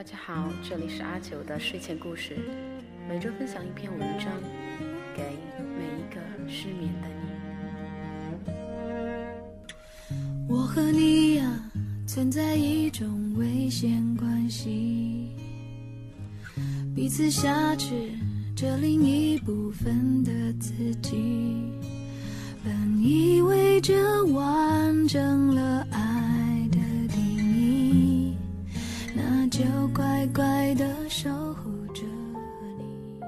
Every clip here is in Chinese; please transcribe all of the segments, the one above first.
大家好，这里是阿九的睡前故事，每周分享一篇文章，给每一个失眠的你。我和你呀，存在一种危险关系，彼此挟持着另一部分的自己，本以为这完整了爱的定义，那就乖乖的守护着你。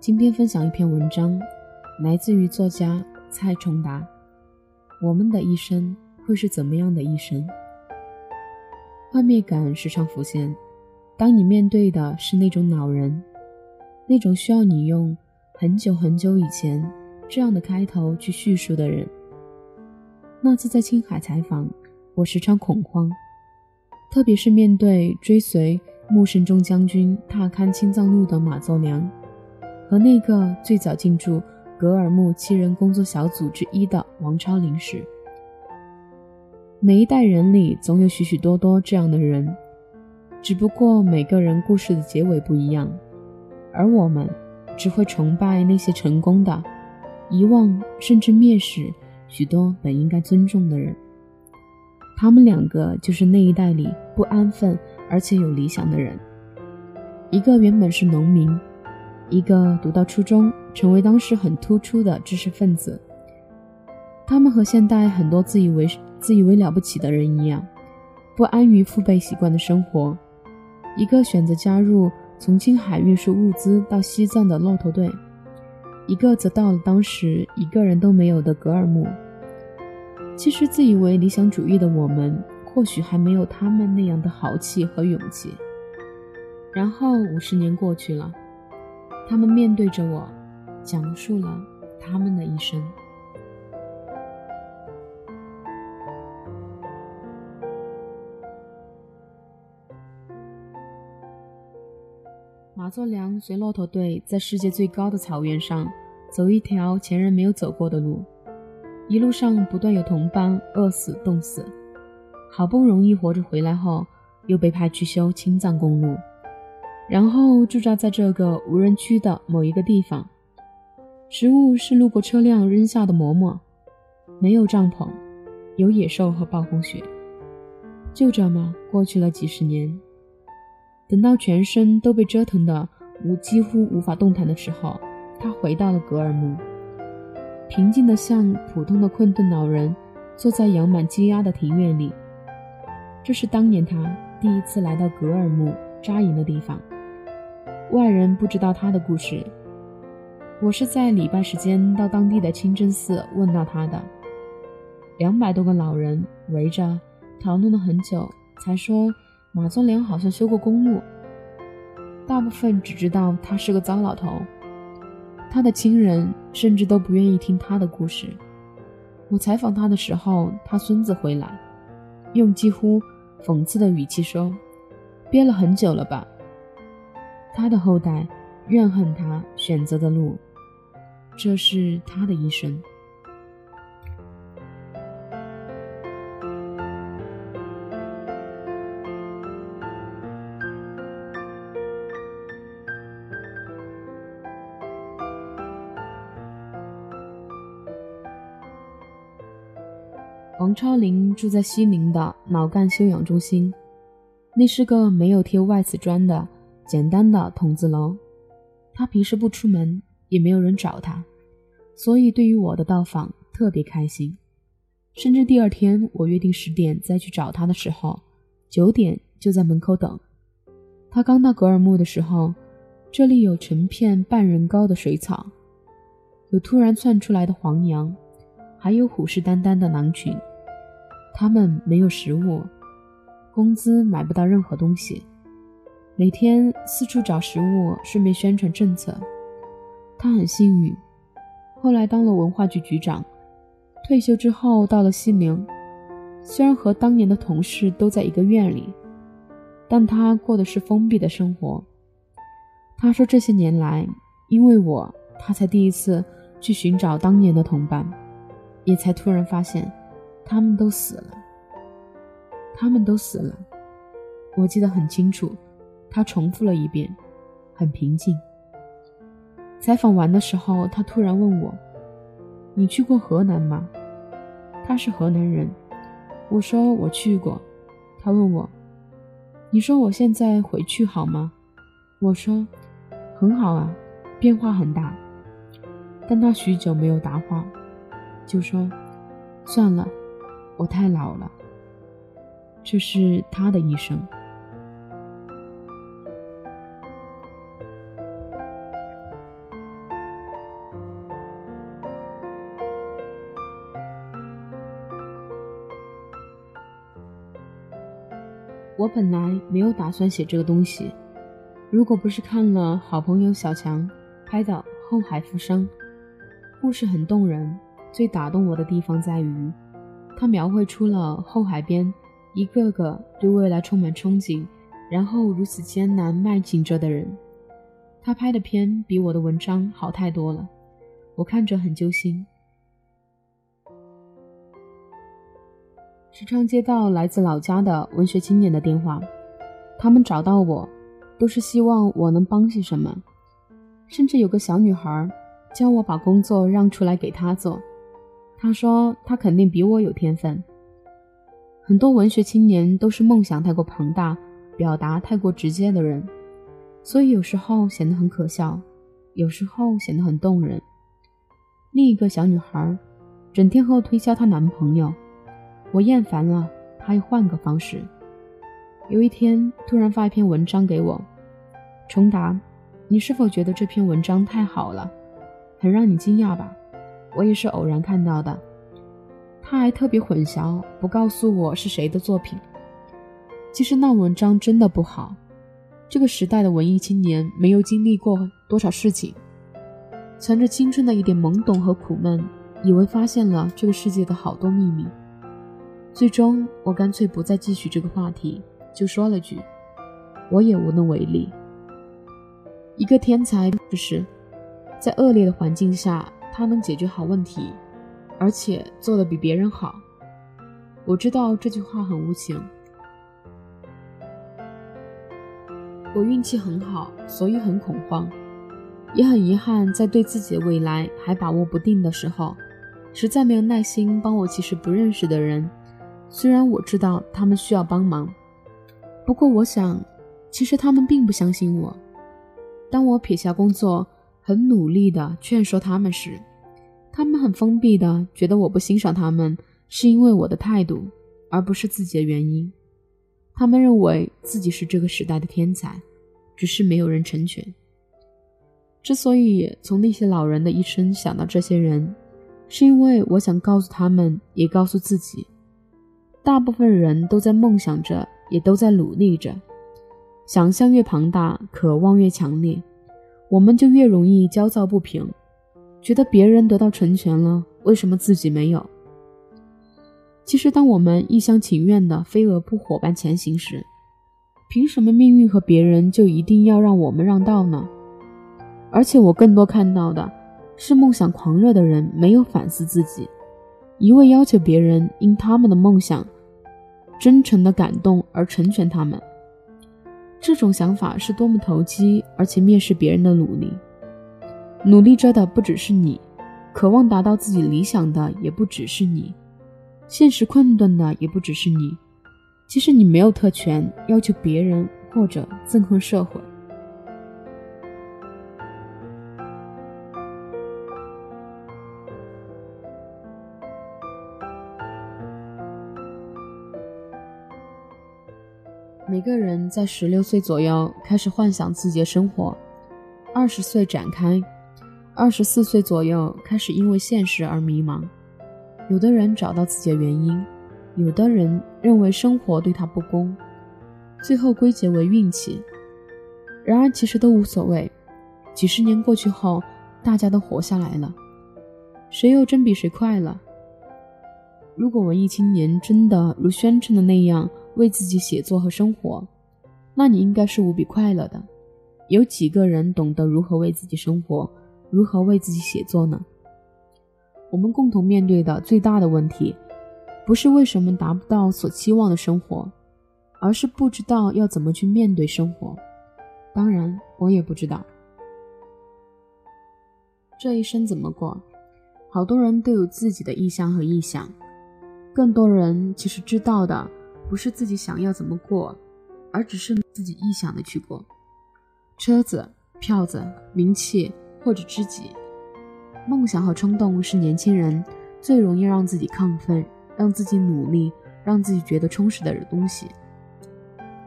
今天分享一篇文章，来自于作家蔡崇达。我们的一生会是怎么样的一生？幻灭感时常浮现，当你面对的是那种老人，那种需要你用很久很久以前这样的开头去叙述的人。那次在青海采访，我时常恐慌，特别是面对追随穆慎中将军踏勘青藏路的马奏良，和那个最早进驻格尔木7人工作小组之一的王超林时。每一代人里总有许许多多这样的人，只不过每个人故事的结尾不一样，而我们只会崇拜那些成功的，遗忘甚至蔑视许多本应该尊重的人。他们两个就是那一代里不安分而且有理想的人，一个原本是农民，一个读到初中成为当时很突出的知识分子。他们和现代很多自以为了不起的人一样，不安于父辈习惯的生活。一个选择加入从青海运输物资到西藏的骆驼队，一个则到了当时一个人都没有的格尔木。其实自以为理想主义的我们，或许还没有他们那样的豪气和勇气。然后50年过去了，他们面对着我，讲述了他们的一生。马奏良随骆驼队在世界最高的草原上走一条前人没有走过的路，一路上不断有同伴饿死冻死，好不容易活着回来后，又被派去修青藏公路，然后驻扎在这个无人区的某一个地方。食物是路过车辆扔下的馍馍，没有帐篷，有野兽和暴风雪。就这么过去了几10年，等到全身都被折腾得几乎无法动弹的时候，他回到了格尔木，平静地像普通的困顿老人，坐在养满鸡鸭的庭院里。这是当年他第一次来到格尔木扎营的地方，外人不知道他的故事。我是在礼拜时间到当地的清真寺问到他的。200多个老人围着讨论了很久，才说马宗良好像修过公路，大部分只知道他是个糟老头，他的亲人甚至都不愿意听他的故事。我采访他的时候，他孙子回来，用几乎讽刺的语气说：“憋了很久了吧？”他的后代怨恨他选择的路，这是他的一生。王超林住在西宁的脑干休养中心，那是个没有贴外瓷砖的简单的筒子楼。他平时不出门，也没有人找他，所以对于我的到访特别开心。甚至第二天我约定10点再去找他的时候，9点就在门口等。他刚到格尔木的时候，这里有成片半人高的水草，有突然窜出来的黄羊，还有虎视眈眈的狼群。他们没有食物，工资买不到任何东西，每天四处找食物，顺便宣传政策。他很幸运，后来当了文化局局长，退休之后到了西宁。虽然和当年的同事都在一个院里，但他过的是封闭的生活。他说这些年来，因为我，他才第一次去寻找当年的同伴，也才突然发现他们都死了。我记得很清楚，他重复了一遍，很平静。采访完的时候，他突然问我，你去过河南吗？他是河南人，我说我去过。他问我，你说我现在回去好吗？我说很好啊，变化很大。但他许久没有答话，就说算了，我太老了。这是他的一生。我本来没有打算写这个东西，如果不是看了好朋友小强拍的《后海浮生》，故事很动人，最打动我的地方在于，它描绘出了后海边一个个对未来充满憧憬，然后如此艰难迈进着的人。他拍的片比我的文章好太多了，我看着很揪心。时常接到来自老家的文学青年的电话，他们找到我都是希望我能帮些什么，甚至有个小女孩叫我把工作让出来给她做，她说她肯定比我有天分。很多文学青年都是梦想太过庞大，表达太过直接的人，所以有时候显得很可笑，有时候显得很动人。另一个小女孩整天和我推销她男朋友，我厌烦了，他又换个方式。有一天突然发一篇文章给我，重达，你是否觉得这篇文章太好了，很让你惊讶吧？我也是偶然看到的。他还特别混淆，不告诉我是谁的作品。其实那文章真的不好，这个时代的文艺青年没有经历过多少事情，存着青春的一点懵懂和苦闷，以为发现了这个世界的好多秘密。最终我干脆不再继续这个话题，就说了句，我也无能为力。一个天才就是在恶劣的环境下他能解决好问题，而且做得比别人好。我知道这句话很无情，我运气很好，所以很恐慌，也很遗憾，在对自己的未来还把握不定的时候，实在没有耐心帮我其实不认识的人，虽然我知道他们需要帮忙，不过我想其实他们并不相信我。当我撇下工作很努力地劝说他们时，他们很封闭地觉得我不欣赏他们是因为我的态度，而不是自己的原因。他们认为自己是这个时代的天才，只是没有人成全。之所以从那些老人的一生想到这些人，是因为我想告诉他们，也告诉自己，大部分人都在梦想着，也都在努力着。想象越庞大，渴望越强烈，我们就越容易焦躁不平，觉得别人得到成全了，为什么自己没有？其实当我们一厢情愿的飞蛾扑火般前行时，凭什么命运和别人就一定要让我们让道呢？而且我更多看到的是梦想狂热的人没有反思自己，一味要求别人因他们的梦想真诚的感动而成全他们，这种想法是多么投机，而且蔑视别人的努力。努力着的不只是你，渴望达到自己理想的也不只是你，现实困顿的也不只是你。其实你没有特权要求别人或者憎恨社会。每个人在16岁左右开始幻想自己的生活，20岁展开，24岁左右开始因为现实而迷茫。有的人找到自己的原因，有的人认为生活对他不公，最后归结为运气。然而其实都无所谓，几十年过去后，大家都活下来了，谁又真比谁快乐？如果文艺青年真的如宣称的那样为自己写作和生活，那你应该是无比快乐的。有几个人懂得如何为自己生活，如何为自己写作呢？我们共同面对的最大的问题，不是为什么达不到所期望的生活，而是不知道要怎么去面对生活。当然，我也不知道这一生怎么过。好多人都有自己的意向和臆想，更多人其实知道的不是自己想要怎么过，而只是自己臆想的去过。车子、票子、名气或者知己，梦想和冲动是年轻人最容易让自己亢奋、让自己努力、让自己觉得充实的东西。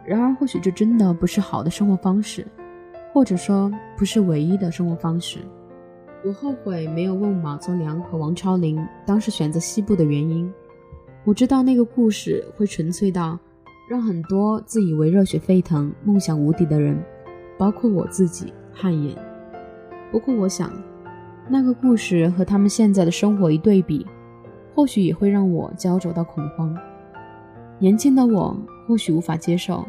然而或许这真的不是好的生活方式，或者说不是唯一的生活方式。我后悔没有问马宗良和王超龄当时选择西部的原因。我知道那个故事会纯粹到让很多自以为热血沸腾、梦想无敌的人，包括我自己，汗颜。不过我想，那个故事和他们现在的生活一对比，或许也会让我焦灼到恐慌。年轻的我或许无法接受，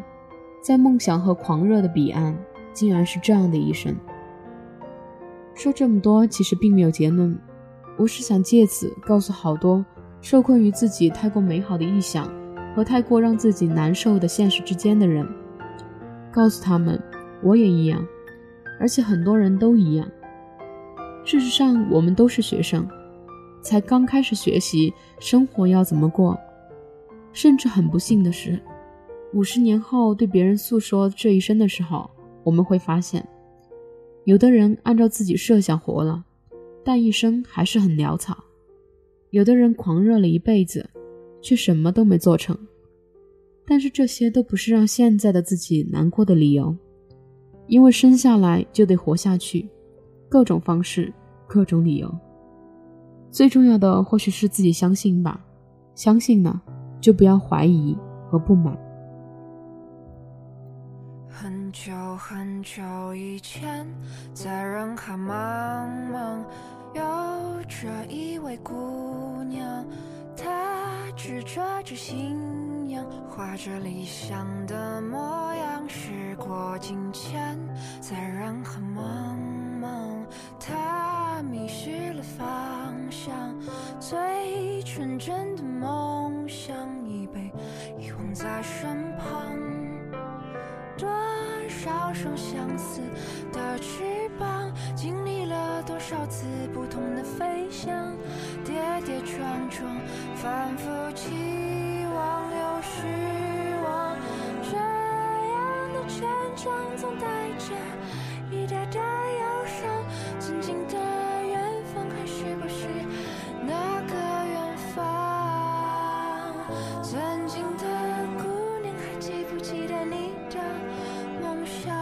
在梦想和狂热的彼岸，竟然是这样的一生。说这么多其实并没有结论，我是想借此告诉好多受困于自己太过美好的臆想和太过让自己难受的现实之间的人，告诉他们我也一样，而且很多人都一样。事实上我们都是学生，才刚开始学习生活要怎么过，甚至很不幸的是，50年后对别人诉说这一生的时候，我们会发现有的人按照自己设想活了，但一生还是很潦草，有的人狂热了一辈子，却什么都没做成。但是这些都不是让现在的自己难过的理由，因为生下来就得活下去，各种方式，各种理由。最重要的或许是自己相信吧，相信了就不要怀疑和不满。很久很久以前，在人海茫茫，有着一位姑娘，她执着着信仰，画着理想的模样。时过境迁，在人海茫茫，她迷失了方向，最纯真的梦想已被遗忘在身旁。多少双相似的翅膀，经历了多少次不同的飞翔，跌跌撞撞，反复期望又失望。这样的成长总带着一点点忧伤，曾经的远方还是不是那个远方？曾经的姑娘，还记不记得你的梦想？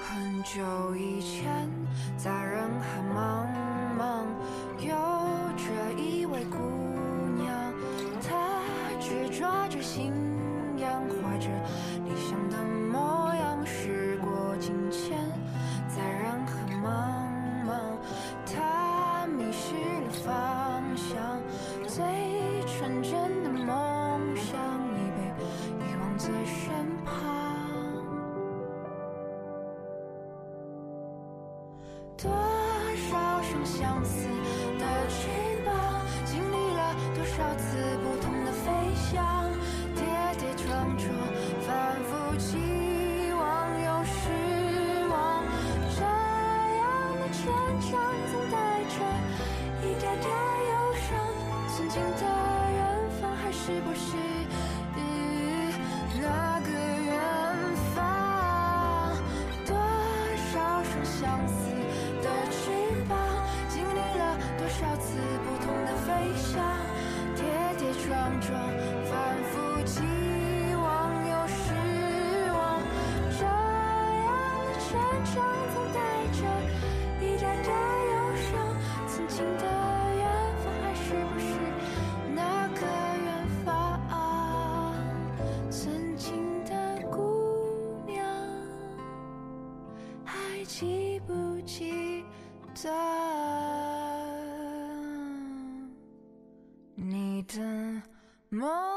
很久以前，在人海茫茫，有着一位姑娘，她执着着信仰，画着理想的模样。时过境迁，在人海茫茫，她迷失了方向，最纯真的梦想已被遗忘在身旁。多少双相似的翅膀，经历了多少次不同的飞翔，跌跌撞撞，反复期望又失望。这样的成长总带着一点点忧伤，曾经的远方还是不是那个远方？多少双相似的翅膀，经历了多少次不同的飞翔，跌跌撞撞，反复期望又失望。这样的成长总带着一点点忧伤，曾经的远方还是不是记不记得你的梦？